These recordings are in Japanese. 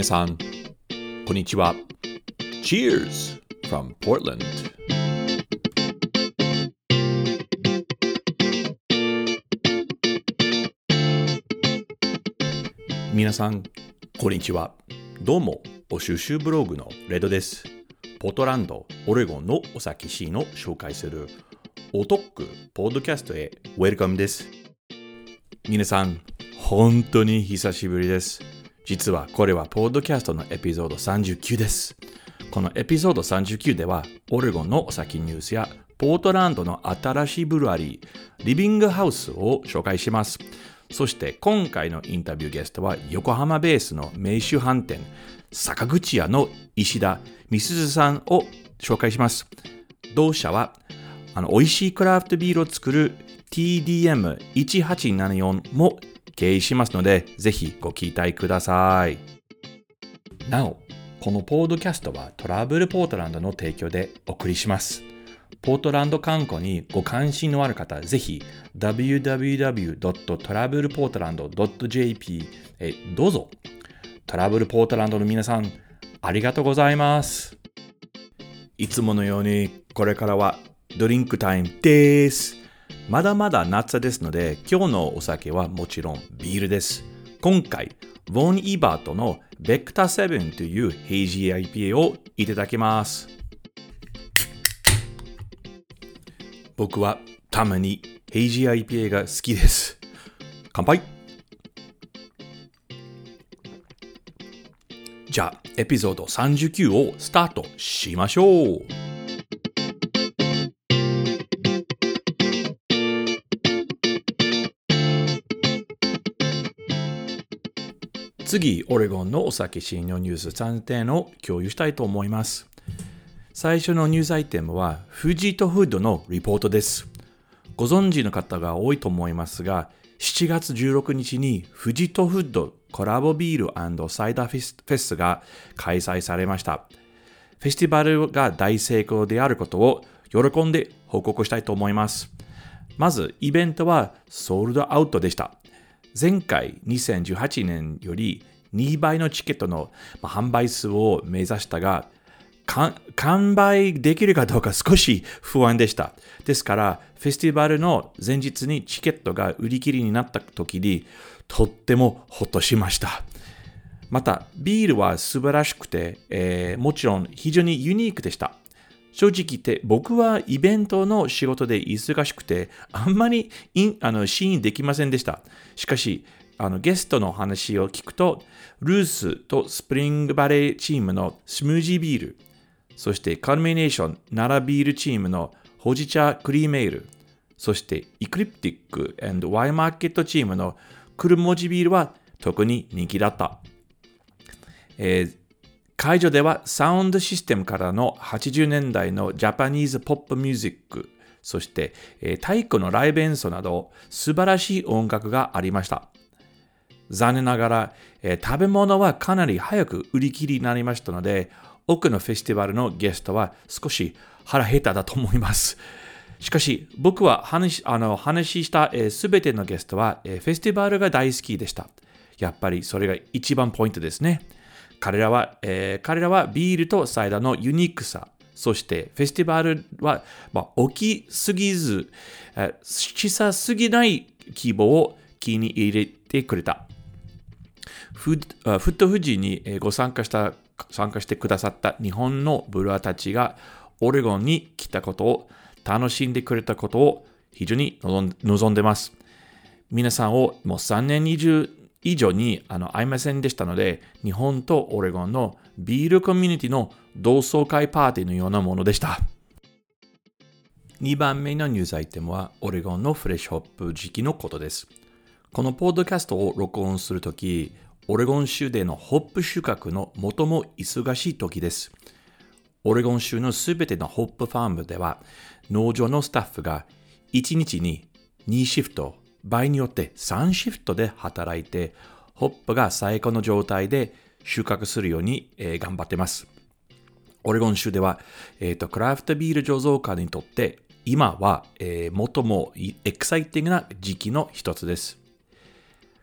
皆さんこんにちは。 Cheers from Portland。 皆さんこんにちは。どうもお収集ブログのレドです。ポートランドオレゴンのお酒シーンを紹介するお得ポッドキャストへウェルカムです。皆さん本当に久しぶりです。実はこれはポッドキャストのエピソード39です。このエピソード39ではオレゴンのお酒ニュースやポートランドの新しいブルワリーリビングハウスを紹介します。そして今回のインタビューゲストは横浜ベースの名酒販店坂口屋の石田美鈴さんを紹介します。同社は美味しいクラフトビールを作る TDM 1874も経営しますので、ぜひご期待ください。なお、このポッドキャストはトラブルポートランドの提供でお送りします。ポートランド観光にご関心のある方、ぜひ www.travelportland.jp へどうぞ。トラブルポートランドの皆さん、ありがとうございます。いつものようにこれからはドリンクタイムです。まだまだ夏ですので、今日のお酒はもちろんビールです。今回、ヴォン・イーバートのベクタ7というヘイジー IPA をいただきます。僕はたまにヘイジー IPA が好きです。乾杯。じゃあ、エピソード39をスタートしましょう。次、オレゴンのお酒シーンのニュース3点を共有したいと思います。最初のニュースアイテムは、フジトフードのリポートです。ご存知の方が多いと思いますが、7月16日にフジトフードコラボビール&サイダーフェスが開催されました。フェスティバルが大成功であることを喜んで報告したいと思います。まず、イベントはソールドアウトでした。前回2018年より2倍のチケットの販売数を目指したが、完売できるかどうか少し不安でした。ですから、フェスティバルの前日にチケットが売り切りになった時に、とってもほっとしました。また、ビールは素晴らしくて、もちろん非常にユニークでした。正直言って僕はイベントの仕事で忙しくてあんまり試飲できませんでした。しかしゲストの話を聞くとルースとスプリングバレーチームのスムージービール、そしてカルミネーション奈良ビールチームのほうじ茶クリームエール、そしてエクリプティック&ワイマーケットチームのクルモジビールは特に人気だった。会場ではサウンドシステムからの80年代のジャパニーズポップミュージック、そして太鼓のライブ演奏など素晴らしい音楽がありました。残念ながら食べ物はかなり早く売り切りになりましたので、多くのフェスティバルのゲストは少し腹減っただと思います。しかし僕は話したすべてのゲストはフェスティバルが大好きでした。やっぱりそれが一番ポイントですね。彼らはビールとサイダーのユニークさ、そしてフェスティバルは、大きすぎず、小さすぎない規模を気に入れてくれた。フットフジに参加してくださった日本のブルワーたちがオレゴンに来たことを楽しんでくれたことを非常に望んでます。皆さんをもう3年20以上に会いませんでしたので、日本とオレゴンのビールコミュニティの同窓会パーティーのようなものでした。2番目のニュースアイテムはオレゴンのフレッシュホップ時期のことです。このポッドキャストを録音するとき、オレゴン州でのホップ収穫の最も忙しいときです。オレゴン州のすべてのホップファームでは農場のスタッフが1日に2シフト場合によって3シフトで働いて、ホップが最高の状態で収穫するように頑張っています。オレゴン州では、クラフトビール醸造家にとって今は、最もエキサイティングな時期の一つです。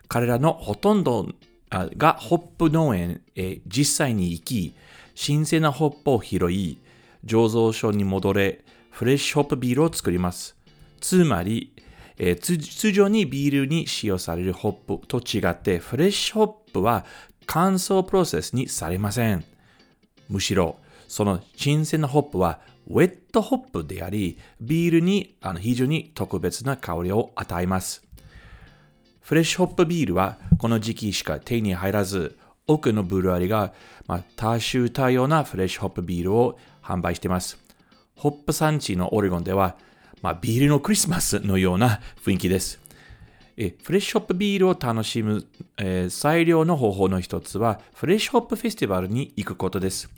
彼らのほとんどがホップ農園へ実際に行き、新鮮なホップを拾い、醸造所に戻れ、フレッシュホップビールを作ります。つまり、通常にビールに使用されるホップと違って、フレッシュホップは乾燥プロセスにされません。むしろ、その新鮮なホップはウェットホップであり、ビールに非常に特別な香りを与えます。フレッシュホップビールはこの時期しか手に入らず、多くのブルワリが、多種多様なフレッシュホップビールを販売しています。ホップ産地のオレゴンでは、ビールのクリスマスのような雰囲気です。フレッシュホップビールを楽しむ、最良の方法の一つは、フレッシュホップフェスティバルに行くことです。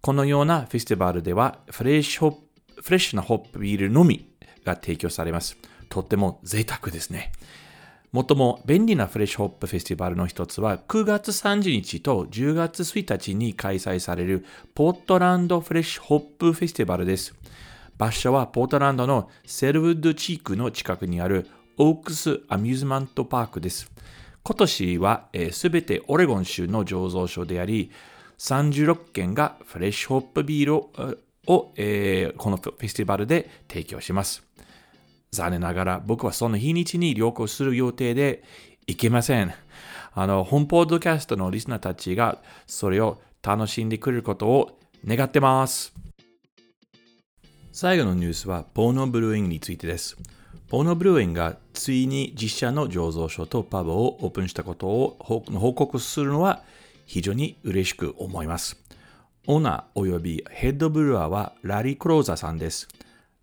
このようなフェスティバルでは、フレッシュなホップビールのみが提供されます。とっても贅沢ですね。もっとも便利なフレッシュホップフェスティバルの一つは、9月30日と10月1日に開催されるポートランドフレッシュホップフェスティバルです。場所はポートランドのセルウッド地区の近くにあるオークスアミューズメントパークです。今年はすべてオレゴン州の醸造所であり、36軒がフレッシュホップビールを、このフェスティバルで提供します。残念ながら僕はその日にちに旅行する予定で行けません。本ポッドキャストのリスナーたちがそれを楽しんでくれることを願ってます。最後のニュースはボノブルーイングについてです。ボノブルーイングがついに実社の醸造所とパブをオープンしたことを報告するのは非常に嬉しく思います。オーナーおよびヘッドブルワーはラリー・クローザーさんです。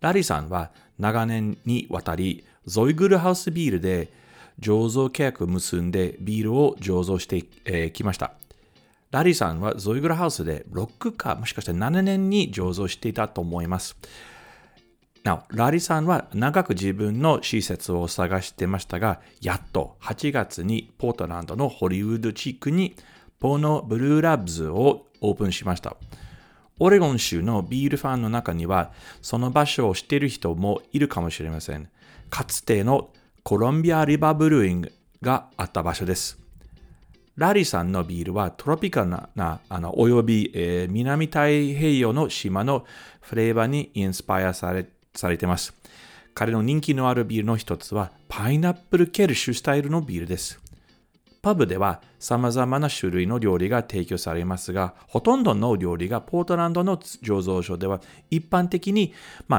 ラリーさんは長年にわたりゾイグルハウスビールで醸造契約を結んでビールを醸造してきました。ラリーさんはゾイグルハウスで6かもしかして7年に醸造していたと思います。なお、ラリーさんは長く自分の施設を探してましたが、やっと8月にポートランドのホリウッド地区にボノブルーラブズをオープンしました。オレゴン州のビールファンの中には、その場所を知っている人もいるかもしれません。かつてのコロンビアリバーブルーイングがあった場所です。ラリーさんのビールはトロピカルなおよび、南太平洋の島のフレーバーにインスパイアされています。彼の人気のあるビールの一つはパイナップルケルシュスタイルのビールです。パブでは様々な種類の料理が提供されますが、ほとんどの料理がポートランドの醸造所では一般的に、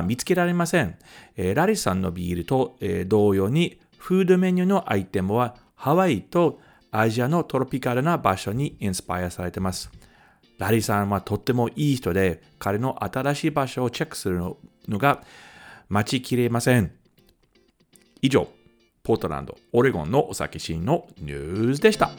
見つけられません。ラリーさんのビールと、同様にフードメニューのアイテムはハワイとアジアのトロピカルな場所にインスパイアされています。ラリーさんはとってもいい人で、彼の新しい場所をチェックするのが待ちきれません。以上、ポートランド、オレゴンのお酒シーンのニュースでした。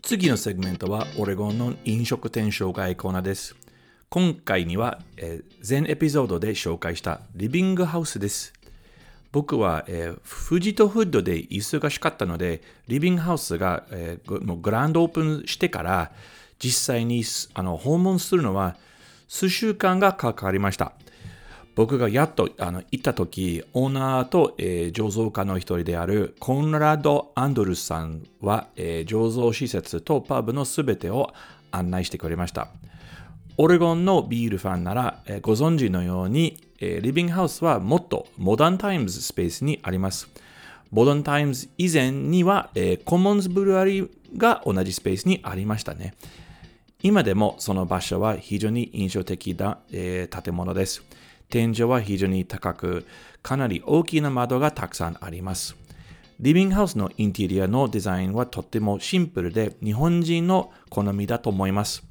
次のセグメントはオレゴンの飲食店紹介コーナーです。今回には、前エピソードで紹介したリビングハウスです。僕は、フジトフードで忙しかったので、リビングハウスが、グランドオープンしてから実際に訪問するのは数週間がかかりました。僕がやっと行った時、オーナーと、醸造家の一人であるコンラド・アンドルスさんは、醸造施設とパブのすべてを案内してくれました。オレゴンのビールファンならご存知のように、リビングハウスはもっとモダンタイムズスペースにあります。モダンタイムズ以前にはコモンズブルワリーが同じスペースにありましたね。今でもその場所は非常に印象的な建物です。天井は非常に高く、かなり大きな窓がたくさんあります。リビングハウスのインテリアのデザインはとってもシンプルで、日本人の好みだと思います。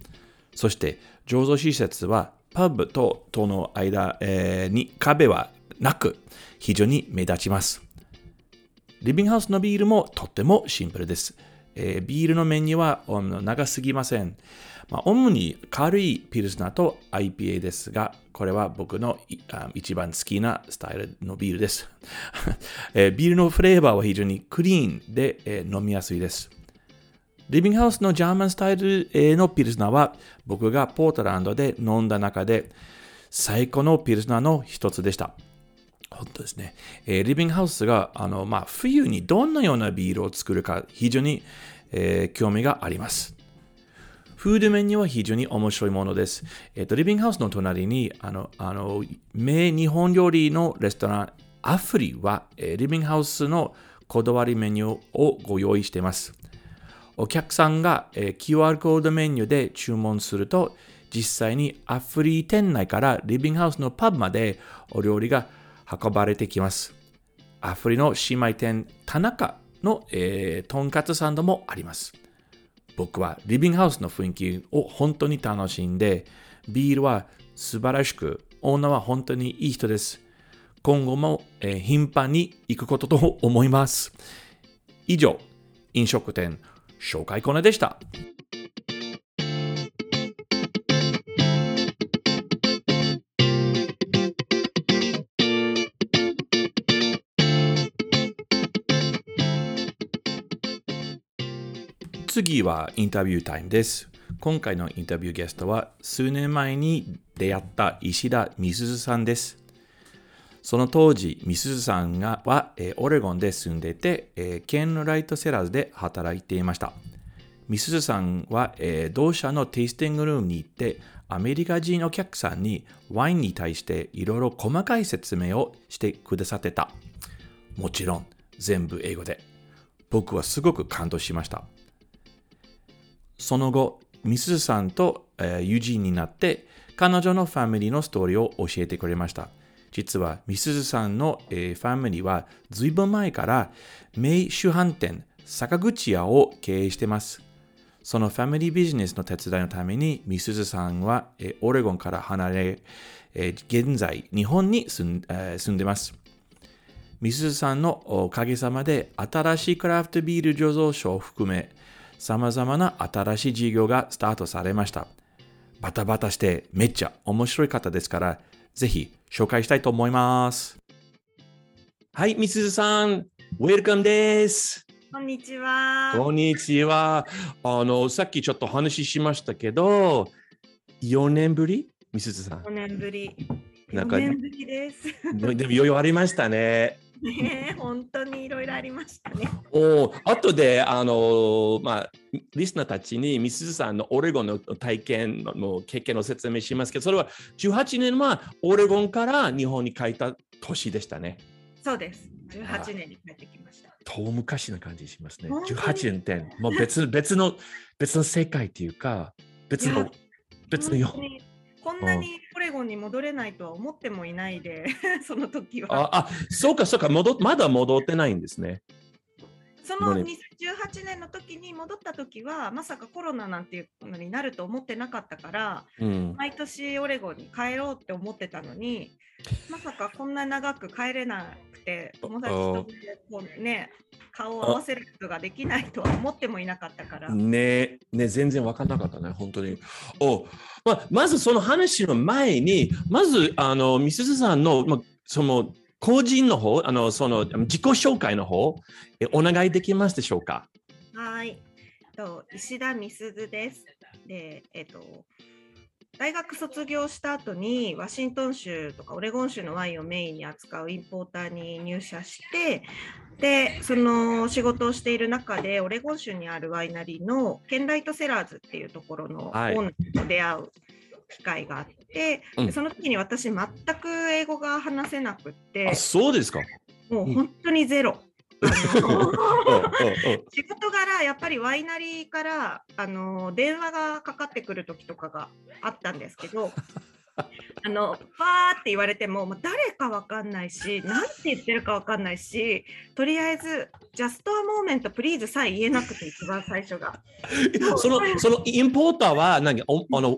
そして醸造施設はパブとの間に壁はなく非常に目立ちます。リビングハウスのビールもとってもシンプルです。ビールのメニューは長すぎません。主に軽いピルスナーと IPA ですが、これは僕の一番好きなスタイルのビールです。ビールのフレーバーは非常にクリーンで飲みやすいです。リビングハウスのジャーマンスタイルのピルスナーは僕がポートランドで飲んだ中で最高のピルスナーの一つでした。本当ですね。リビングハウスが冬にどんなようなビールを作るか非常に、興味があります。フードメニューは非常に面白いものです。リビングハウスの隣に名日本料理のレストランアフリは、リビングハウスのこだわりメニューをご用意しています。お客さんが、QR コードメニューで注文すると、実際にアフリ店内からリビングハウスのパブまでお料理が運ばれてきます。アフリの姉妹店田中の、とんかつサンドもあります。僕はリビングハウスの雰囲気を本当に楽しんで、ビールは素晴らしく、オーナーは本当にいい人です。今後も、頻繁に行くことと思います。以上、飲食店紹介コーナーでした。次はインタビュータイムです。今回のインタビューゲストは数年前に出会った石田美鈴さんです。その当時、美鈴さんはオレゴンで住んでいて、県のライトセラーズで働いていました。美鈴さんは同社のテイスティングルームに行って、アメリカ人お客さんにワインに対していろいろ細かい説明をしてくださってた。もちろん全部英語で。僕はすごく感動しました。その後、美鈴さんと友人になって、彼女のファミリーのストーリーを教えてくれました。実は、美鈴さんのファミリーは、ずいぶん前から名酒販店、坂口屋を経営しています。そのファミリービジネスの手伝いのために、美鈴さんはオレゴンから離れ、現在、日本に住んでいます。美鈴さんのおかげさまで、新しいクラフトビール醸造所を含め、さまざまな新しい事業がスタートされました。バタバタしてめっちゃ面白い方ですから、ぜひ紹介したいと思います。はい、美鈴さん、ウェルカムです。こんにちは。こんにちは。さっきちょっと話しましたけど、4年ぶり？美鈴さん。4年ぶり。4年ぶりです。でも余裕ありましたね。ねえ、本当にいろいろありましたね。あとでリスナーたちに美鈴さんのオレゴンの体験の経験の説明しますけど、それは18年前オレゴンから日本に帰った年でしたね。そうです。18年に帰ってきました。遠昔な感じしますね。18年ってもう別の世界というか、別のような。こんなにオレゴンに戻れないとは思ってもいないで、その時は。そうか、まだ戻ってないんですね。その2018年の時に戻った時は、まさかコロナなんていうのになると思ってなかったから、毎年オレゴンに帰ろうって思ってたのに、まさかこんな長く帰れなくて、友達とこうね、顔を合わせることができないとは思ってもいなかったから。ね、全然分かんなかったね、本当に。まずその話の前に、まず美鈴さんの、その、個人の方、自己紹介の方、お願いできますでしょうか。はい。石田美鈴です。で、大学卒業した後にワシントン州とかオレゴン州のワインをメインに扱うインポーターに入社して、で、その仕事をしている中でオレゴン州にあるワイナリーのケンライトセラーズっていうところのオーナーと出会う機会があって、その時に私全く英語が話せなくて、そうですか。もう本当にゼロ。仕事柄やっぱりワイナリーから電話がかかってくる時とかがあったんですけど、バーって言われても誰かわかんないし、何て言ってるかわかんないし、とりあえずジャストアモーメントプリーズさえ言えなくて、一番最初がそのインポーターは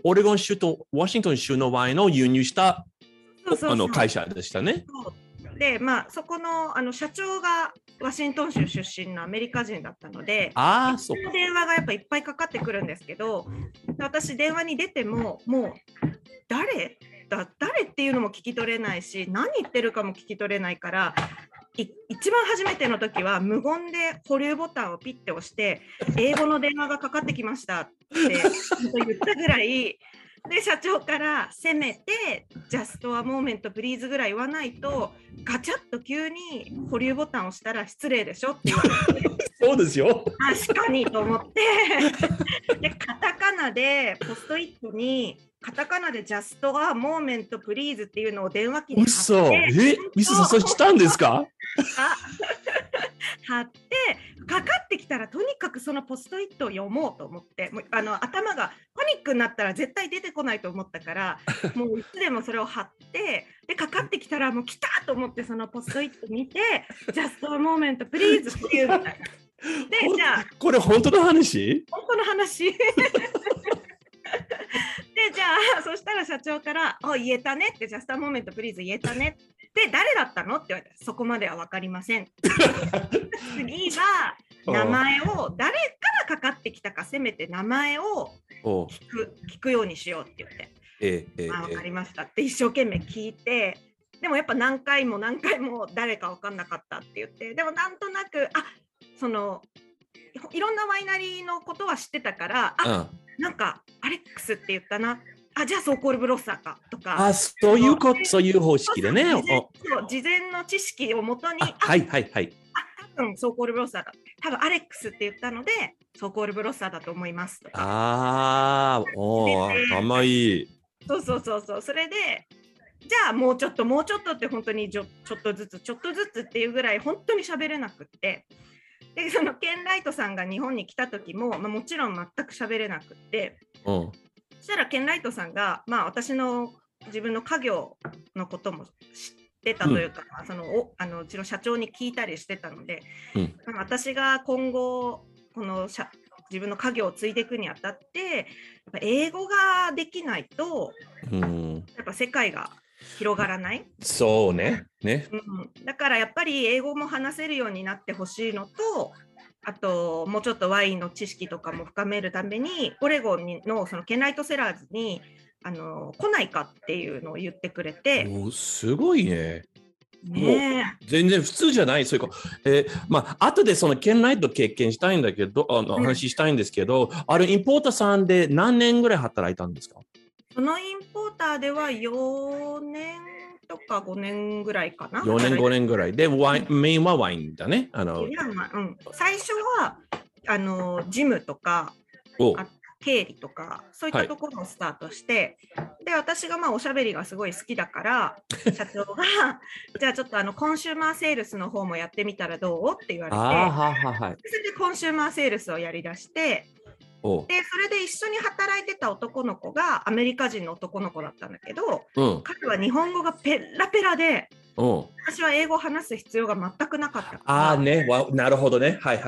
オレゴン州とワシントン州のワインを輸入した会社でしたね。で、そこの社長がワシントン州出身のアメリカ人だったので、電話がやっぱいっぱいかかってくるんですけど、私電話に出てももう誰っていうのも聞き取れないし、何言ってるかも聞き取れないから、一番初めての時は無言で保留ボタンをピッて押して英語の電話がかかってきましたって言ったぐらいで、社長からせめてジャストアモーメントプリーズぐらい言わないとガチャッと急に保留ボタンを押したら失礼でしょって言われてそうですよ確かにと思ってでカタカナでポストイットにカタカナでジャストアモーメントプリーズっていうのを電話機に貼って、嘘、ミスさしたんですか貼ってかかってきたらとにかくそのポストイットを読もうと思って、もう頭がパニックになったら絶対出てこないと思ったからもういつでもそれを貼ってでかかってきたらもう来たと思ってそのポストイット見てジャストアモーメントプリーズっていうみたいなで、じゃあこれ本当の話？本当の話で、じゃあそしたら社長から「あ、言えたね」って「ジャストアモーメントプリーズ言えたね」で、誰だったのって言われた、そこまでは分かりません次は名前を誰からかかってきたかせめて名前を聞くようにしようって言って、まあ、分かりましたって一生懸命聞いて、でもやっぱ何回も誰か分かんなかったって言って、でもなんとなくそのいろんなワイナリーのことは知ってたからなんかアレックスって言ったな、じゃあソーコールブロッサーかとか、そういうこと、そういう方式でね、事前の知識をもとに、はいはいはい、多分ソーコールブロッサーだ、多分アレックスって言ったのでソーコールブロッサーだと思いますとか、甘い、そう、それでじゃあもうちょっとって本当にちょっとずつっていうぐらい本当に喋れなくって、でそのケンライトさんが日本に来た時も、もちろん全く喋れなくって。そしたらケンライトさんが、私の自分の家業のことも知ってたというか、うちの社長に聞いたりしてたので、私が今後この自分の家業を継いでいくにあたってやっぱ英語ができないと、やっぱ世界が広がらない、そうね、だからやっぱり英語も話せるようになってほしいのと、あともうちょっとワインの知識とかも深めるためにオレゴンのそのケンライトセラーズに来ないかっていうのを言ってくれて、すごいね、もう全然普通じゃない、そういうか、後でそのケンライト経験したいんだけど、話したいんですけど、あれインポーターさんで何年ぐらい働いたんですか？そのインポーターでは4年とか5年ぐらいかな。4年5年ぐらいでメインはワインだね。最初はジムとか経理とかそういったところをスタートして、はい、で私がおしゃべりがすごい好きだから社長がじゃあちょっとコンシューマーセールスの方もやってみたらどうって言われて、それでコンシューマーセールスをやりだして、でそれで一緒に働いてた男の子がアメリカ人の男の子だったんだけど、彼は日本語がペラペラで、私は英語を話す必要が全くなかったから、なるほどね、はい、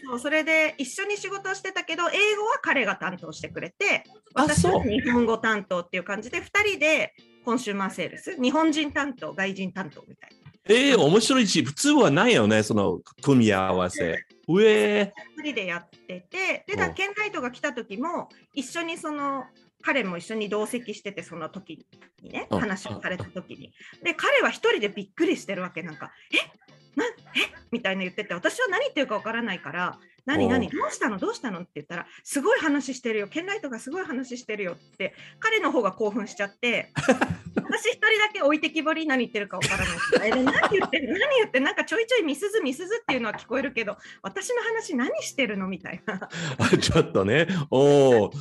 そう、それで一緒に仕事をしてたけど英語は彼が担当してくれて、私は日本語担当っていう感じで2人でコンシューマーセールス、日本人担当外人担当みたいな。面白いし、普通はないよね、その組み合わせ。一人でやってて、でだケンライトが来た時も一緒に彼も一緒に同席してて、その時にね話をされた時に、で彼は一人でびっくりしてるわけ、なんかみたいな言ってて、私は何言ってるかわからないから。何どうしたのって言ったら、すごい話してるよ、ケンライトがすごい話してるよって彼の方が興奮しちゃって私一人だけ置いてきぼり、何言ってるか分からない何言ってなんかちょいちょいミスズっていうのは聞こえるけど、私の話何してるのみたいなちょっとね、でも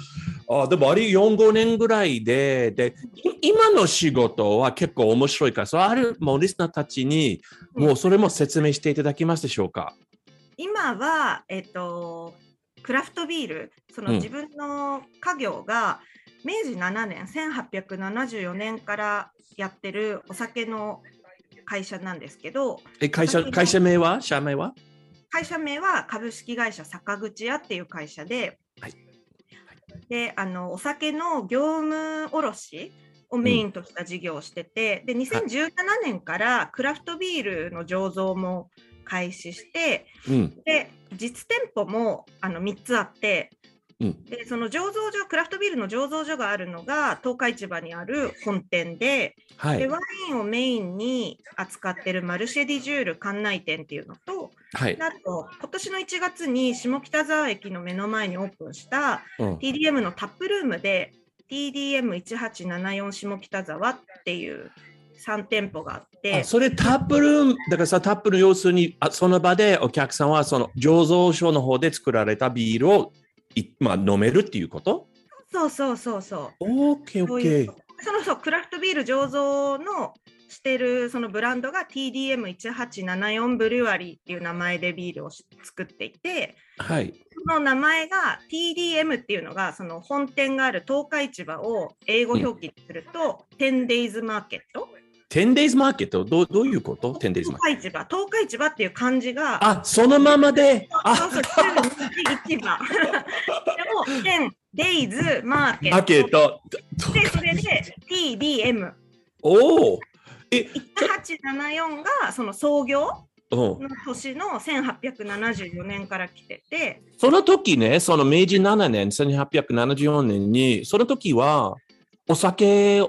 あれ4、5年ぐらいで今の仕事は結構面白いから、それあるもうリスナーたちにもうそれも説明していただけますでしょうか？今は、クラフトビール、その自分の家業が明治7年、1874年からやってるお酒の会社なんですけど、会社名は？社名は？会社名は株式会社坂口屋っていう会社で、でお酒の業務卸をメインとした事業をしてて、で2017年からクラフトビールの醸造も開始して、で実店舗も3つあって、うん、でその醸造所、クラフトビールの醸造所があるのが東海市場にある本店 でワインをメインに扱ってるマルシェディジュール館内店っていうのと、はい、あと今年の1月に下北沢駅の目の前にオープンした TDM のタップルームで、うん、TDM1874 下北沢っていう3店舗があって、あ、それタップルームだからさ、タップの要するにその場でお客さんはその醸造所の方で作られたビールをまあ、飲めるっていうこと？そうそうそうそう。OK、OK。そのそう、クラフトビール醸造のしてるそのブランドが TDM1874 ブリュワリーっていう名前でビールを作っていて、はい、その名前が TDM っていうのがその本店がある東海市場を英語表記すると、うん、10 days マーケット。10 days マーケットどういうこと？10 days マーケット。東海市場っていう漢字が、あ、そのままで、あ、そうそう、市場でも10 days マーケットで、それで TDM おーえ1874がその創業の年の1874年から来てて、その時ね、その明治7年1874年に、その時はお酒を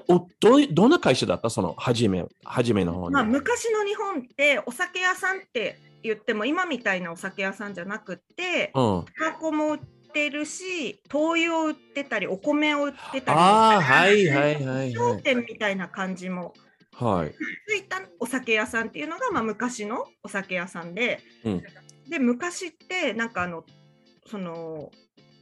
どんな会社だった？その初めの方に、まあ、昔の日本ってお酒屋さんって言っても今みたいなお酒屋さんじゃなくて、うん、タバコも売ってるし、灯油を売ってたり、お米を売ってたり、あ、はいはいはい、商店みたいな感じも、はい、ついたお酒屋さんっていうのが、まあ、昔のお酒屋さんで、うん、で昔ってなんかその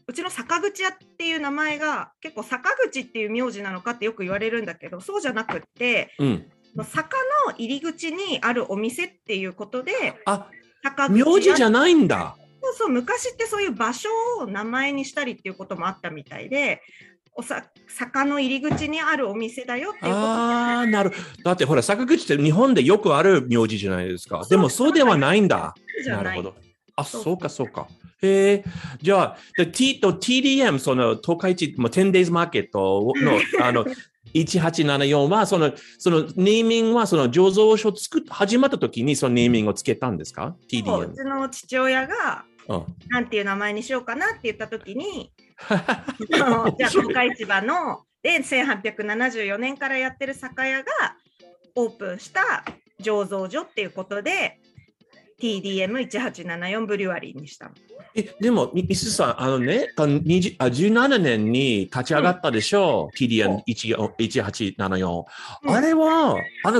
うちの坂口屋っていう名前が結構坂口っていう名字なのかってよく言われるんだけど、そうじゃなくって、うん、坂の入り口にあるお店っていうことで、あ、坂口名字じゃないんだ。そうそう、昔ってそういう場所を名前にしたりっていうこともあったみたいで、坂の入り口にあるお店だよっていうことで、あ、なる。だってほら、坂口って日本でよくある名字じゃないですか。でもそうではないんだ。なるほど。あ、そうかそうか。じゃあ、TDM、その東海市、10 days マーケットの、1874はそのネーミングは、その醸造所始まった時にそのネーミングをつけたんですか？ TDM。うちの父親が、なんていう名前にしようかなって言った時に、じゃあ東海市場ので1874年からやってる酒屋がオープンした醸造所っていうことで、TDM1874 ブリュワリーにしたの。でもミスさん、ね、17年に立ち上がったでしょう、うん、TDM1874、うん、あれは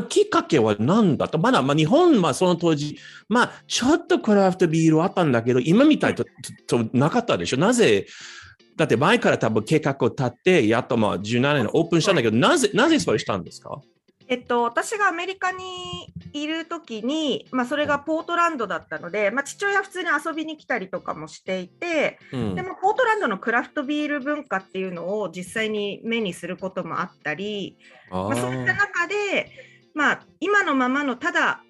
きっかけは何だと、まだ、まあ、日本はその当時、まあ、ちょっとクラフトビールあったんだけど今みたいとなかったでしょ。なぜだって前から多分計画を立ってやっとまあ17年オープンしたんだけど、なぜそれしたんですか？私がアメリカにいるときに、まあ、それがポートランドだったので、まあ、父親普通に遊びに来たりとかもしていて、うん、でもポートランドのクラフトビール文化っていうのを実際に目にすることもあったり、まあ、そういった中で、まあ、今のままのただ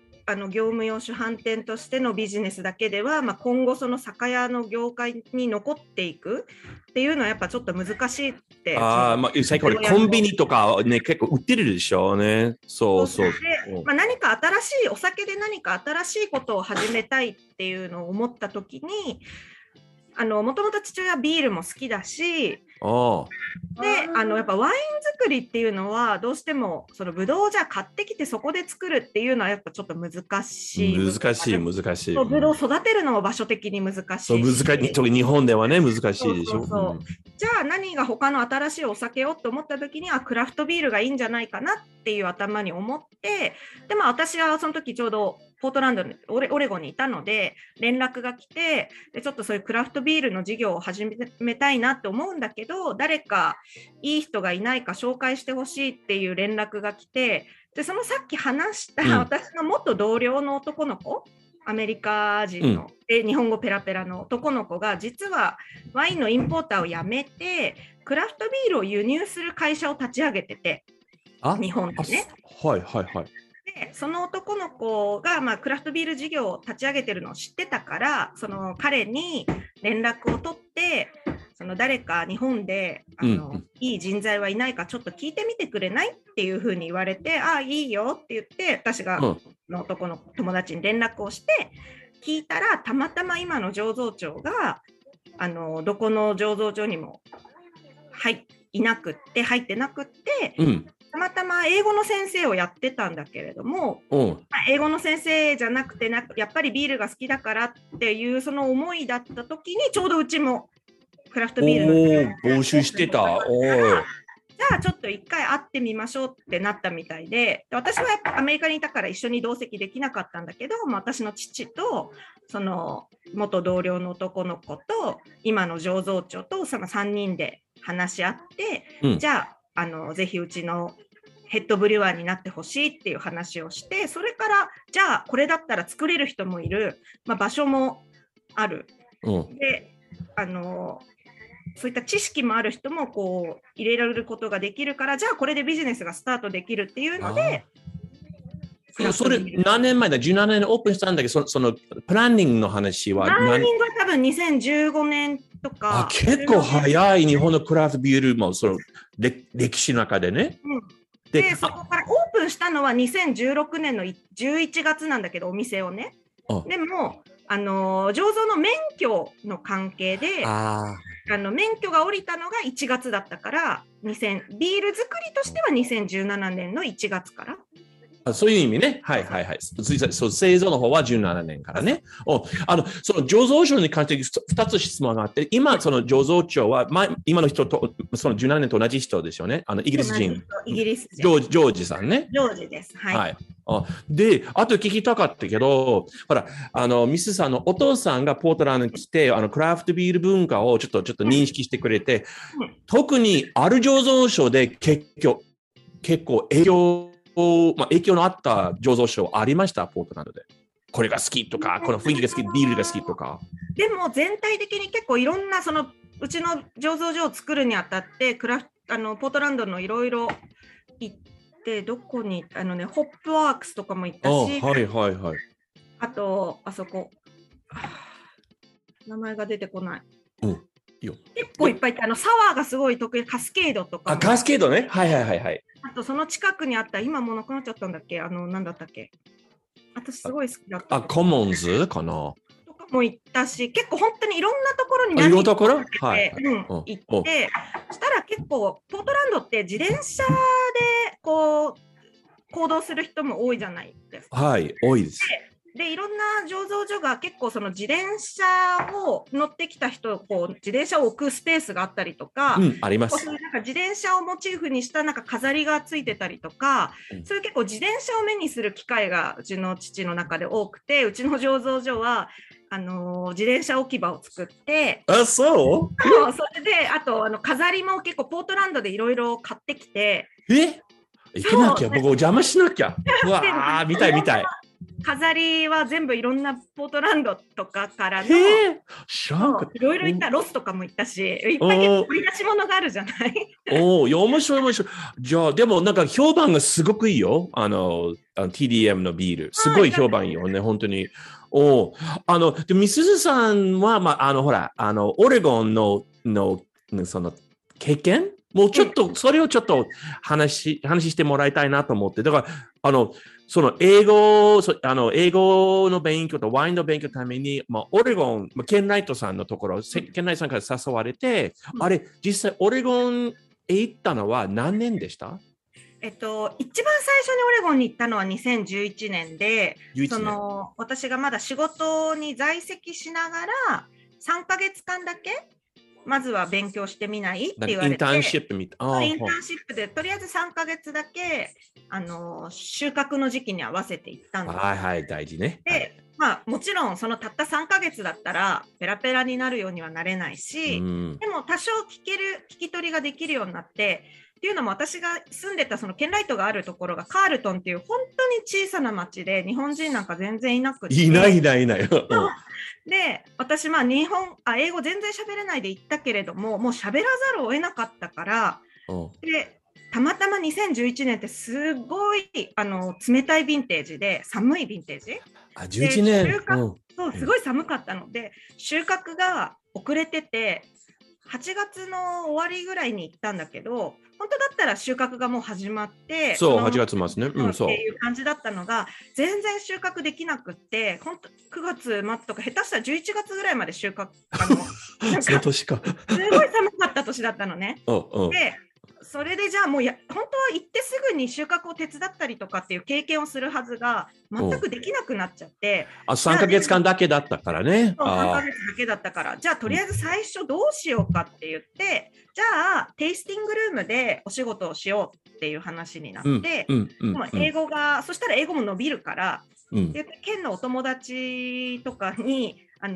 業務用酒販店としてのビジネスだけでは、まあ、今後その酒屋の業界に残っていくっていうのはやっぱちょっと難しいって。あ、まあ、最近コンビニとか、ね、結構売ってるでしょうね。そうそうそう、まあ、何か新しいお酒で何か新しいことを始めたいっていうのを思った時に、もともと父親はビールも好きだし、あ、でやっぱワイン作りっていうのはどうしてもそのブドウをじゃあ買ってきてそこで作るっていうのはやっぱちょっと難しい。ブドウを育てるのも場所的に難しいし、そう、難しい、特に日本ではね、難しいでしょ。そう、うん、じゃあ何が他の新しいお酒をと思った時に、あ、クラフトビールがいいんじゃないかなっていう頭に思って、でも私はその時ちょうどポートランドにオレゴンにいたので連絡が来て、でちょっとそういうクラフトビールの事業を始めたいなって思うんだけど、誰かいい人がいないか紹介してほしいっていう連絡が来て、でそのさっき話した私の元同僚の男の子、アメリカ人の、で日本語ペラペラの男の子が実はワインのインポーターを辞めてクラフトビールを輸入する会社を立ち上げてて、日本でね、はいはいはい、でその男の子が、まあ、クラフトビール事業を立ち上げてるのを知ってたから、その彼に連絡を取って、その誰か日本でうん、いい人材はいないかちょっと聞いてみてくれないっていうふうに言われて、ああいいよって言って、私がの男の友達に連絡をして聞いたら、たまたま今の醸造長がどこの醸造所にも入ってなくって、うん、たまたま英語の先生をやってたんだけれども、英語の先生じゃなくてやっぱりビールが好きだからっていうその思いだった時にちょうどうちもクラフトビールの募集してた。じゃあちょっと一回会ってみましょうってなったみたいで、私はやっぱアメリカにいたから一緒に同席できなかったんだけど、私の父とその元同僚の男の子と今の醸造長とその3人で話し合って、うん、じゃあ、ぜひうちのヘッドブリュワーになってほしいっていう話をして、それからじゃあこれだったら作れる人もいる、場所もある、うん、でそういった知識もある人もこう入れられることができるから、じゃあこれでビジネスがスタートできるっていうので、それ何年前だ、17年オープンしたんだけど、そのプランニングの話は、プランニングは多分2015年とか。結構早い、日本のクラフトビールもその歴史の中でね、うん、でそこからオープンしたのは2016年の11月なんだけど、お店をね、でも醸造の免許の関係で免許が下りたのが1月だったから、ビール作りとしては2017年の1月から、そういう意味ね。はいはいはい。そう、製造の方は17年からね。その醸造所に関して2つ質問があって、今、その醸造長は、今の人と、その17年と同じ人ですよね。イギリス人。ジョージさんね。ジョージです。はい。はい、で、あと聞きたかったけど、ほら、ミスさんのお父さんがポートランドに来て、クラフトビール文化をちょっと認識してくれて、うん、特にある醸造所で結構影響のあった醸造所ありました？ポートランドでこれが好きとか、この雰囲気が好き、ビールが好きとか。でも全体的に結構いろんな、そのうちの醸造所を作るにあたってポートランドのいろいろ行って、どこにホップワークスとかも行ったし、はいはいはい、あとあそこ名前が出てこない、うん、結構いっぱい行って、サワーがすごい得意、カスケードとか。カスケードね、はいはいはいはい。あとその近くにあった、今もうなくなっちゃったんだっけ、なんだったっけ、私すごい好きだった。コモンズかなとかも行ったし、結構本当にいろんなところに行って、そしたら結構ポートランドって自転車でこう行動する人も多いじゃないですか。はい、多いです。でいろんな醸造所が結構その自転車を乗ってきた人を自転車を置くスペースがあったりとか、うん、あります。なんか自転車をモチーフにしたなんか飾りがついてたりとか、そういう結構自転車を目にする機会がうちの父の中で多くて、うちの醸造所は自転車置き場を作って、それであと飾りも結構ポートランドでいろいろ買ってきて、行けなきゃ、僕お邪魔しなきゃうわー見たい飾りは全部いろんなポートランドとかからの、いろいろ行った。ロスとかも行ったし、いっぱい結構売り出し物があるじゃない。面白い。じゃあでもなんか評判がすごくいいよ、TDM のビールすごい評判いいよね、本当に。でみすずさんは、ほらオレゴンのその経験もうちょっと、それをちょっと話してもらいたいなと思って。だから、その英語の勉強とワインの勉強のために、オレゴン、ケンライトさんのところ、ケンライトさんから誘われて、あれ、実際オレゴンへ行ったのは何年でした？一番最初にオレゴンに行ったのは2011年で、私がまだ仕事に在籍しながら、3ヶ月間だけ、まずは勉強してみないって言われて、インターンシップでとりあえず3ヶ月だけ収穫の時期に合わせていったんです。はいはい、大事ね。で、もちろんそのたった3ヶ月だったらペラペラになるようにはなれないし、でも多少聞き取りができるようになって、っていうのも私が住んでたそのケンライトがあるところがカールトンっていう本当に小さな町で、日本人なんか全然いなくて、いないで私英語全然喋れないで行ったけれども、もう喋らざるを得なかったから、でたまたま2011年ってすごい冷たいヴィンテージで、寒いヴィンテージ、11年、そうすごい寒かったので、収穫が遅れてて、8月の終わりぐらいに行ったんだけど、本当だったら収穫がもう始まって、そう、8月末ね、うん、そうっていう感じだったのが、全然収穫できなくって、本当9月末とか下手したら11月ぐらいまで収穫、その年か、すごい寒かった年だったのね。で、それでじゃあもう本当は行ってすぐに収穫を手伝ったりとかっていう経験をするはずが全くできなくなっちゃって、3ヶ月間だけだったからね。そう、3ヶ月だけだったから、じゃあとりあえず最初どうしようかって言って、じゃあテイスティングルームでお仕事をしようっていう話になって、英語がそしたら英語も伸びるから、で県のお友達とかに。な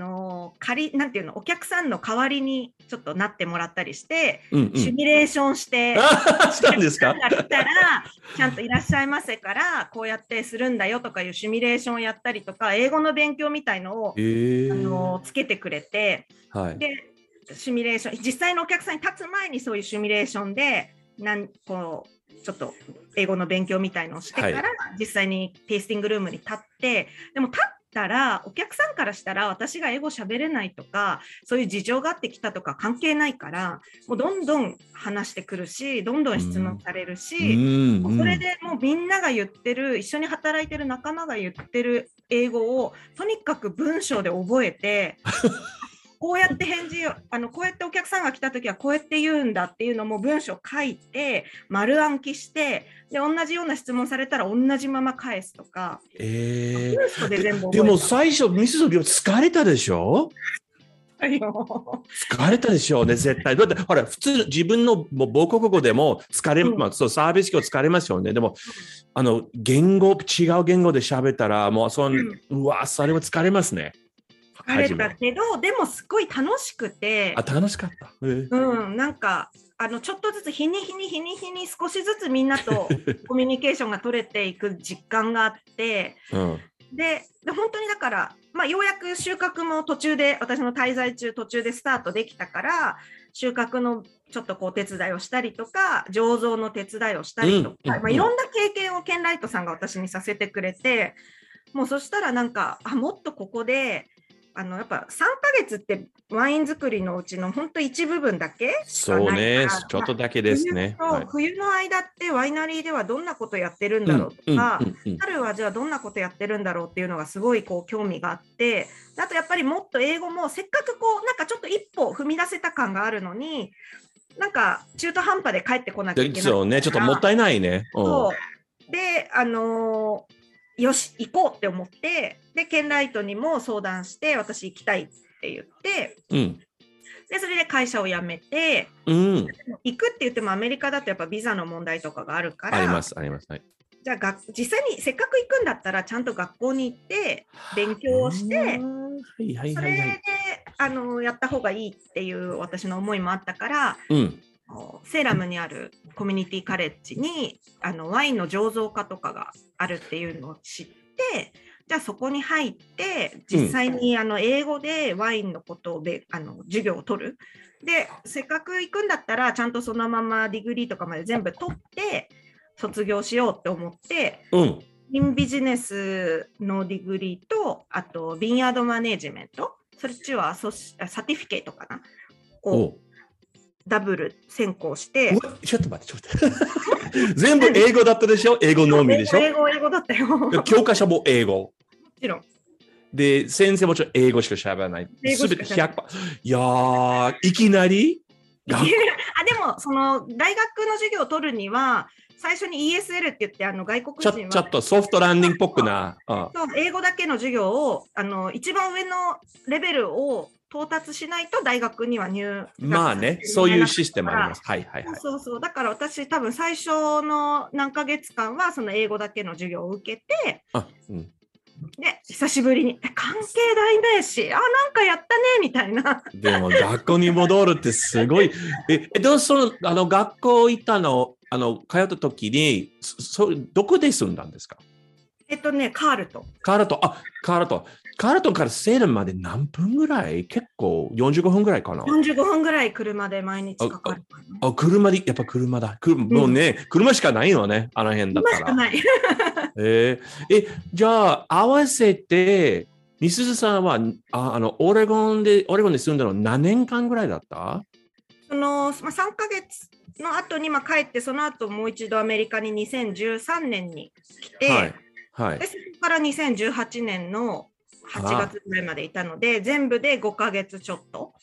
んていうの、お客さんの代わりにちょっとなってもらったりして、シミュレーションしてしたんですか？来たらちゃんといらっしゃいませからこうやってするんだよとかいうシミュレーションをやったりとか、英語の勉強みたいのを、つけてくれて、はい、でシミュレーション、実際のお客さんに立つ前にそういうシミュレーションでこうちょっと英語の勉強みたいのをしてから、実際にテイスティングルームに立って、でも立ってお客さんからしたら私が英語喋れないとかそういう事情があってきたとか関係ないから、もうどんどん話してくるし、どんどん質問されるし、それでもうみんなが言ってる、一緒に働いてる仲間が言ってる英語をとにかく文章で覚えてこうやって返事をこうやってお客さんが来た時はこうやって言うんだっていうのも文章書いて丸暗記して、で同じような質問されたら同じまま返すとか、文章で全部覚えた。でも最初ミスドリオ疲れたでしょ疲れたでしょうね、絶対。だってほら普通自分の母国語でも疲れ、そうサービス業疲れますよね。でも違う言語で喋ったらもううわ、それは疲れますね。疲れたけど、でもすごい楽しくて、楽しかった、なんかちょっとずつ日に少しずつみんなとコミュニケーションが取れていく実感があって、で本当にだから、ようやく収穫も途中で、私の滞在中途中でスタートできたから、収穫のちょっとこう手伝いをしたりとか、醸造の手伝いをしたりとか、いろんな経験をケンライトさんが私にさせてくれて、もうそしたらなんかもっとここでやっぱ3ヶ月ってワイン作りのうちの本当一部分だけしかないから、ちょっとだけですね。冬の間ってワイナリーではどんなことやってるんだろうとか、春はじゃあどんなことやってるんだろうっていうのがすごいこう興味があって、あとやっぱりもっと英語もせっかくこうなんかちょっと一歩踏み出せた感があるのに、なんか中途半端で帰ってこなきゃいけない。そうね、ちょっともったいないね。そうでよし行こうって思って、でケンライトにも相談して、私行きたいって言って、でそれで会社を辞めて、行くって言ってもアメリカだとやっぱビザの問題とかがあるから、あります、はい、じゃあ実際にせっかく行くんだったらちゃんと学校に行って勉強をして、それでやった方がいいっていう私の思いもあったから、セーラムにあるコミュニティカレッジにワインの醸造家とかがあるっていうのを知って、じゃあそこに入って実際に英語でワインのことを授業を取る。でせっかく行くんだったらちゃんとそのままディグリーとかまで全部取って卒業しようって思って、ビジネスのディグリーと、あとビンヤードマネージメント、そっちはサティフィケートかなをダブル専攻して。ちょっと待って全部英語だったでしょ。英語のみでしょ。英語だったよ。教科書も英語、もちろんで、先生もちろん英語しか喋らない。すべて 100%。 いやー、いきなりでもその大学の授業を取るには最初に E.S.L. って言って、外国人はちょっとソフトランディングっぽくな、英語だけの授業を一番上のレベルを到達しないと大学には入学。まあね、そういうシステムあります。そうだから私多分最初の何ヶ月間はその英語だけの授業を受けて、で久しぶりに関係代名詞なんかやったねみたいな。でも学校に戻るってすごい。どうする学校行ったの通った時にどこで住んだんですか？カールトン。カールトンからセーラムまで何分ぐらい？結構45分ぐらいかな。45分ぐらい車で毎日かかるかな。車で、やっぱ車だ。もうね、車しかないのね、あの辺だから。車しかない。じゃあ合わせて、美鈴さんはオレゴンで住んだの何年間ぐらいだった？その3ヶ月の後に帰って、その後もう一度アメリカに2013年に来て、はいはい、でそこから2018年の8月ぐらいまでいたので、全部で5ヶ月ちょっと。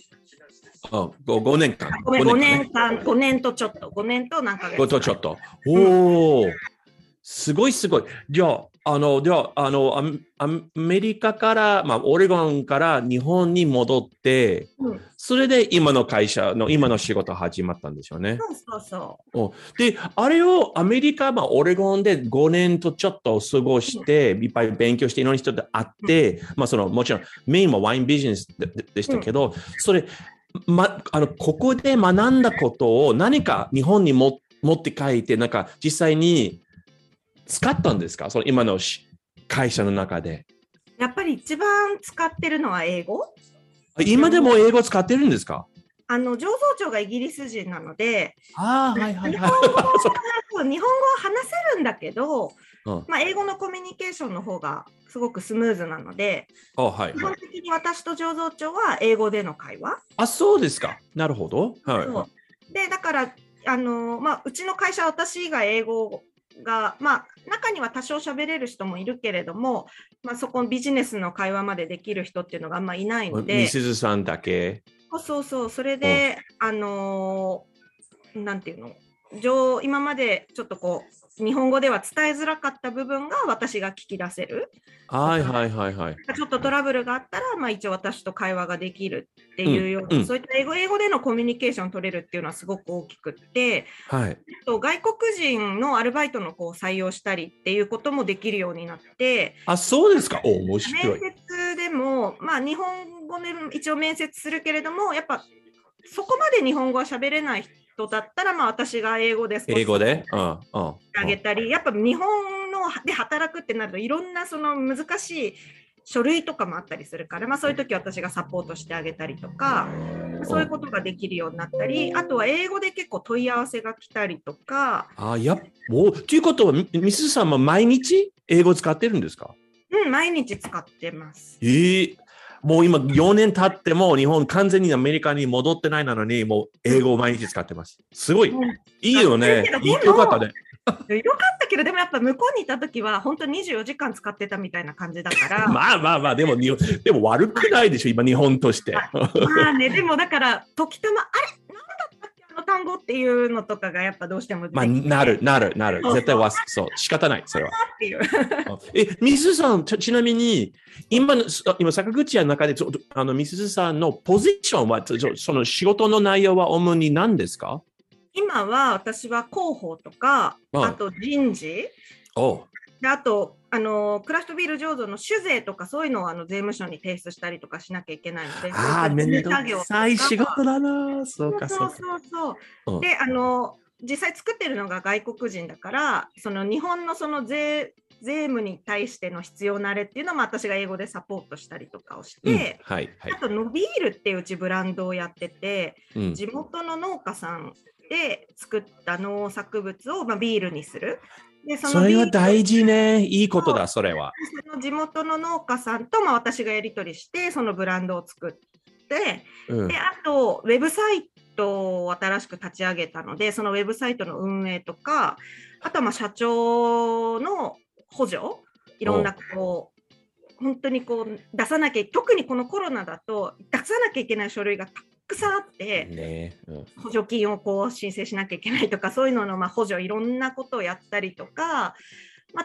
あ、5年間。5年間、5年とちょっと、5年と何ヶ月。5とちょっと。おお、すごいすごい。じゃあ、アメリカから、オレゴンから日本に戻って、うん、それで今の会社の、今の仕事始まったんですよね。そうそうそう。で、あれをアメリカ、オレゴンで5年とちょっと過ごして、いっぱい勉強して、いろんな人と会って、その、もちろんメインもワインビジネスでしたけど、それ、ここで学んだことを何か日本に持って帰って、なんか実際に使ったんですか？その今の会社の中で。やっぱり一番使ってるのは英語。今でも英語使ってるんですか？醸造長がイギリス人なので、日本語は話せるんだけど、英語のコミュニケーションの方がすごくスムーズなので、はい、基本的に私と醸造長は英語での会話。あ、そうですか。なるほど。はい、でだからうちの会社は私以外英語が、中には多少喋れる人もいるけれども、そこのビジネスの会話までできる人っていうのがあんまいないので、美鈴さんだけ。そうそう、それで、なんていうの、今までちょっと日本語では伝えづらかった部分が私が聞き出せる。はいはいはいはい。ちょっとトラブルがあったら、一応私と会話ができるっていうような、そういった英語でのコミュニケーション取れるっていうのはすごく大きくって、はい、外国人のアルバイトの子を採用したりっていうこともできるようになって。あ、そうですか。面白い。面接でも、日本語で一応面接するけれども、やっぱそこまで日本語は喋れない人だったら、私が英語で少し英語であげたり、やっぱ日本ので働くってなるといろんなその難しい書類とかもあったりするから、そういう時私がサポートしてあげたりとか、そういうことができるようになったり、あとは英語で結構問い合わせが来たりとか。ということは美鈴さんは毎日英語使ってるんですか？うん、毎日使ってます。もう今4年経っても日本完全にアメリカに戻ってないなのに、もう英語を毎日使ってます。すごい。いいよね。よかったね。よかったけど、でもやっぱ向こうにいたときは本当に24時間使ってたみたいな感じだから。でも悪くないでしょ、今日本として。でもだから時たま、なんだったっけあの単語っていうのとかがやっぱどうしても。なる。絶対はそう、仕方ない、それは。美鈴さん、ちなみに、今、坂口屋の中で、美鈴さんのポジションは、その仕事の内容は主に何ですか？今は、私は広報とか、あと人事、であと、クラフトビール醸造の酒税とか、そういうのを税務署に提出したりとかしなきゃいけないので、面倒くさい仕事だな。そうか。で、実際作ってるのが外国人だから、その日本のその税務に対しての必要なあれっていうのも私が英語でサポートしたりとかをして、あとのビールっていううちブランドをやってて、地元の農家さんで作った農作物をビールにする。でそれは大事ね。いいことだ、それは。その地元の農家さんと私がやり取りして、そのブランドを作って、であとウェブサイトを新しく立ち上げたので、そのウェブサイトの運営とか、あとは社長の補助、いろんな本当に出さなきゃ、特にこのコロナだと出さなきゃいけない書類がたくさんあって、補助金を申請しなきゃいけないとか、そういうのの補助、いろんなことをやったりとか、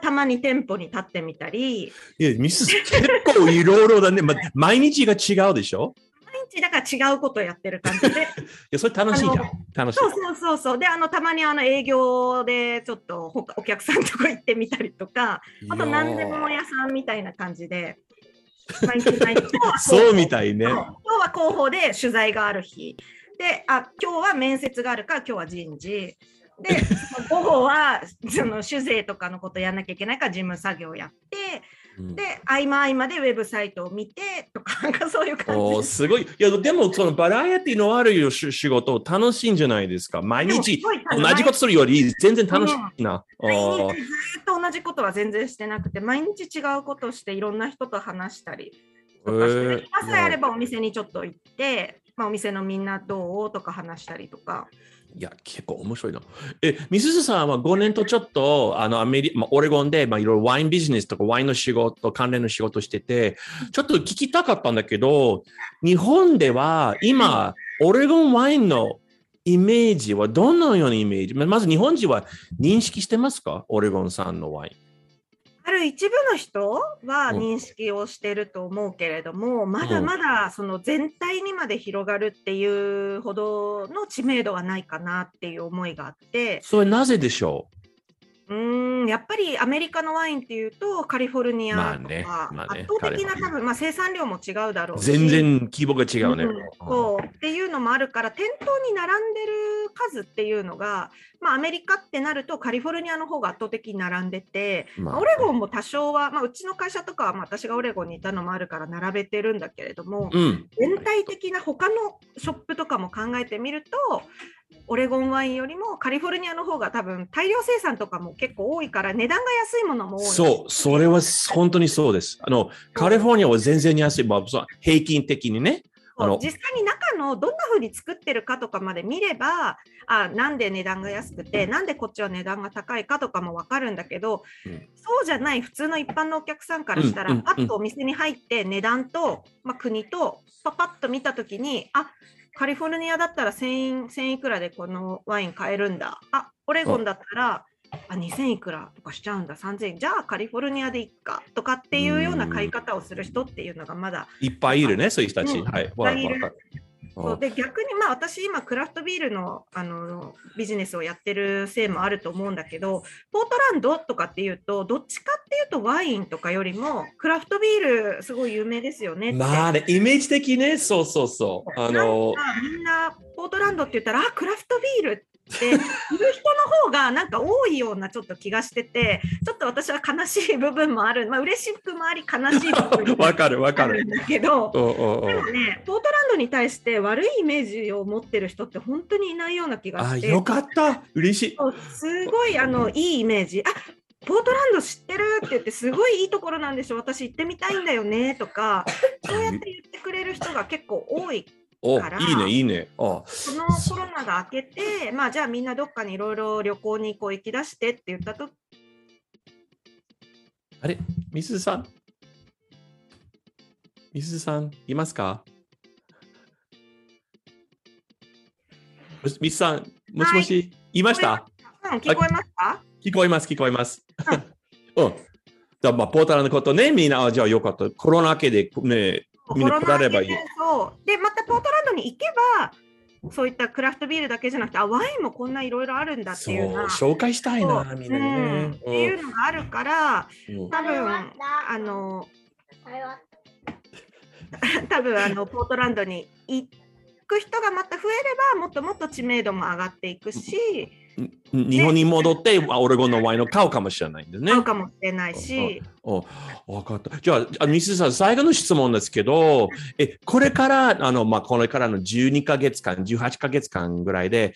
たまに店舗に立ってみたり。いや、ミス結構いろいろだね。毎日が違うでしょ。だから違うことをやってる感じで。いや、それ楽しいじゃん。楽しい。そう。で、たまに営業でちょっとお客さんとこ行ってみたりとか、あと何でも屋さんみたいな感じで。そうみたいね。今日は広報で取材がある日。で、今日は面接があるから、今日は人事。で、午後は酒税とかのことやんなきゃいけないから、事務作業やって。で、合間合間でウェブサイトを見てとか、そういう感じ。すごい。いや、でもそのバラエティのある仕事楽しいんじゃないですか。毎日同じことするより全然楽しいな。毎日ずっと同じことは全然してなくて、毎日違うことをしていろんな人と話したりとかして、朝やればお店にちょっと行って、まあ、お店のみんなどうとか話したりとか。いや結構面白いな。みすずさんは5年とちょっとオレゴンで、まあ、いろいろワインビジネスとかワインの仕事関連の仕事してて、ちょっと聞きたかったんだけど、日本では今オレゴンワインのイメージはどのようなイメージ、まず日本人は認識してますか、オレゴン産のワイン。ある一部の人は認識をしてると思うけれども、まだまだその全体にまで広がるっていうほどの知名度はないかなっていう思いがあって。それなぜでしょう。やっぱりアメリカのワインっていうとカリフォルニアとか、圧倒的な多分、生産量も違うだろうし、全然規模が違うね、そうっていうのもあるから、店頭に並んでる数っていうのが、アメリカってなるとカリフォルニアの方が圧倒的に並んでて、オレゴンも多少は、うちの会社とかは、私がオレゴンにいたのもあるから並べてるんだけれども、全体的な他のショップとかも考えてみると、オレゴンワインよりもカリフォルニアの方が多分大量生産とかも結構多いから、値段が安いものも多い。そう、それは本当にそうです。カリフォルニアは全然安い、平均的にね。実際に中のどんな風に作ってるかとかまで見れば、なんで値段が安くて、なんでこっちは値段が高いかとかも分かるんだけど、そうじゃない普通の一般のお客さんからしたら、パッとお店に入って値段と、国とパッと見たときに、カリフォルニアだったら1000いくらでこのワイン買えるんだ。オレゴンだったら2000いくらとかしちゃうんだ、3000。じゃあカリフォルニアでいっかとかっていうような買い方をする人っていうのがまだいっぱいいるね、そういう人たち。はい、いる。そうで、逆に私今クラフトビールの、ビジネスをやってるせいもあると思うんだけど、ポートランドとかっていうとどっちかっていうとワインとかよりもクラフトビールすごい有名ですよねって。イメージ的ね。そう、みんなポートランドって言ったらクラフトビールっていう人の方が多いようなちょっと気がしてて、ちょっと私は悲しい部分もある、嬉しくもあり悲しい部分もあるんだけど、でもね、ポートランドに対して悪いイメージを持ってる人って本当にいないような気がして。よかった、嬉しい。すごいいいイメージ。ポートランド知ってるって言って、すごいいいところなんでしょ、私行ってみたいんだよねとか、そうやって言ってくれる人が結構多い。いいね。このコロナが明けて、じゃあみんなどっかにいろいろ旅行に行き出してって言ったと。みすずさん、いますか？みすさん、もしもし、いました？聞こえますか？聞こえます。ポータルのことね、みんな、じゃあよかった。コロナ明けでね。みんな来ればいい。そうで、またポートランドに行けば、そういったクラフトビールだけじゃなくて、ワインもこんないろいろあるんだっていうのを紹介したいな、みんなにね、っていうのがあるから、多分ポートランドに行く人がまた増えれば、もっともっと知名度も上がっていくし、日本に戻ってオレゴンのワインを買うかもしれないんですね。買うかもしれないし。分かった。じゃあ、みすずさん、最後の質問ですけど、これから、これからの12ヶ月間、18ヶ月間ぐらいで、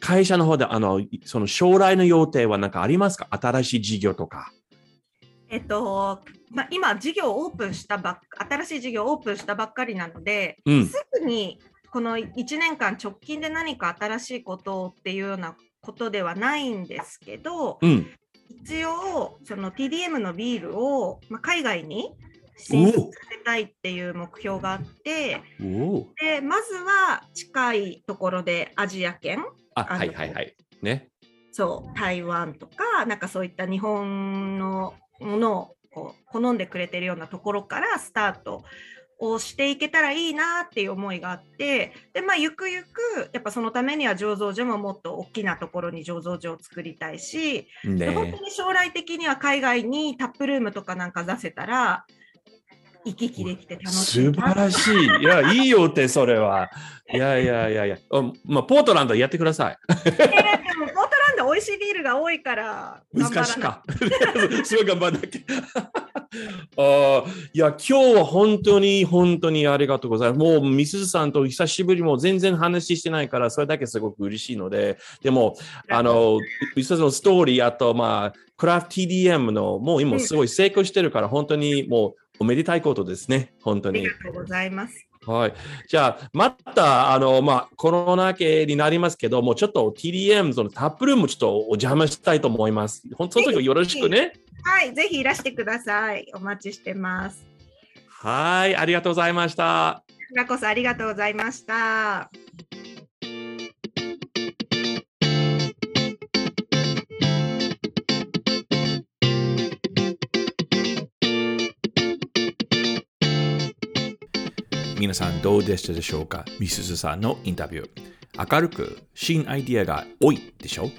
会社の方で、その将来の予定は何かありますか？新しい事業とか。今、新しい事業をオープンしたばっかりなので、すぐに、この1年間直近で何か新しいことっていうようなことではないんですけど、一応その TDM のビールを海外に進出させたいっていう目標があって、でまずは近いところでアジア圏、台湾とかそういった日本のものを好んでくれてるようなところからスタートをしていけたらいいなっていう思いがあって、で、ゆくゆくやっぱそのためには醸造所ももっと大きなところに醸造所を作りたいし、本当に将来的には海外にタップルームとか出せたら行き来できて楽しい。素晴らしい。いや、いいよってそれは。いや、ポートランドやってください。美味しいビールが多いから難しいか。すごい頑張らなきゃ。いや、今日は本当にありがとうございます。もうみすずさんと久しぶり、もう全然話してないからそれだけすごく嬉しいので、でもみすずさんのストーリー、あとクラフト TDM のもう今すごい成功してるから、本当にもうおめでたいことですね、本当に。ありがとうございます。はい、じゃあまたコロナ禍になりますけども、ちょっと TDM そのタップルームちょっとお邪魔したいと思います。本当によろしくね。はい、ぜひいらしてください。お待ちしてます。はい、ありがとうございました。こちらこそありがとうございました。皆さんどうでしたでしょうか？みすずさんのインタビュー。明るく新アイディアが多いでしょ？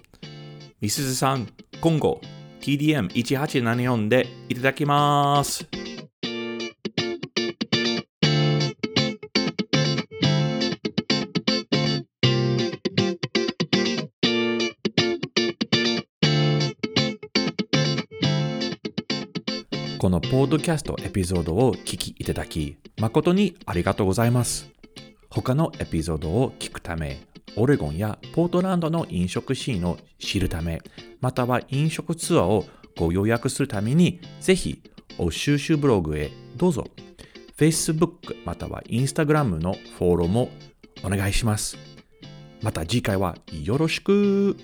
みすずさん、今後 TDM1874 でいただきます。このポッドキャストエピソードを聞きいただき誠にありがとうございます。他のエピソードを聞くため、オレゴンやポートランドの飲食シーンを知るため、または飲食ツアーをご予約するために、ぜひお収集ブログへどうぞ。Facebook または Instagram のフォローもお願いします。また次回はよろしく。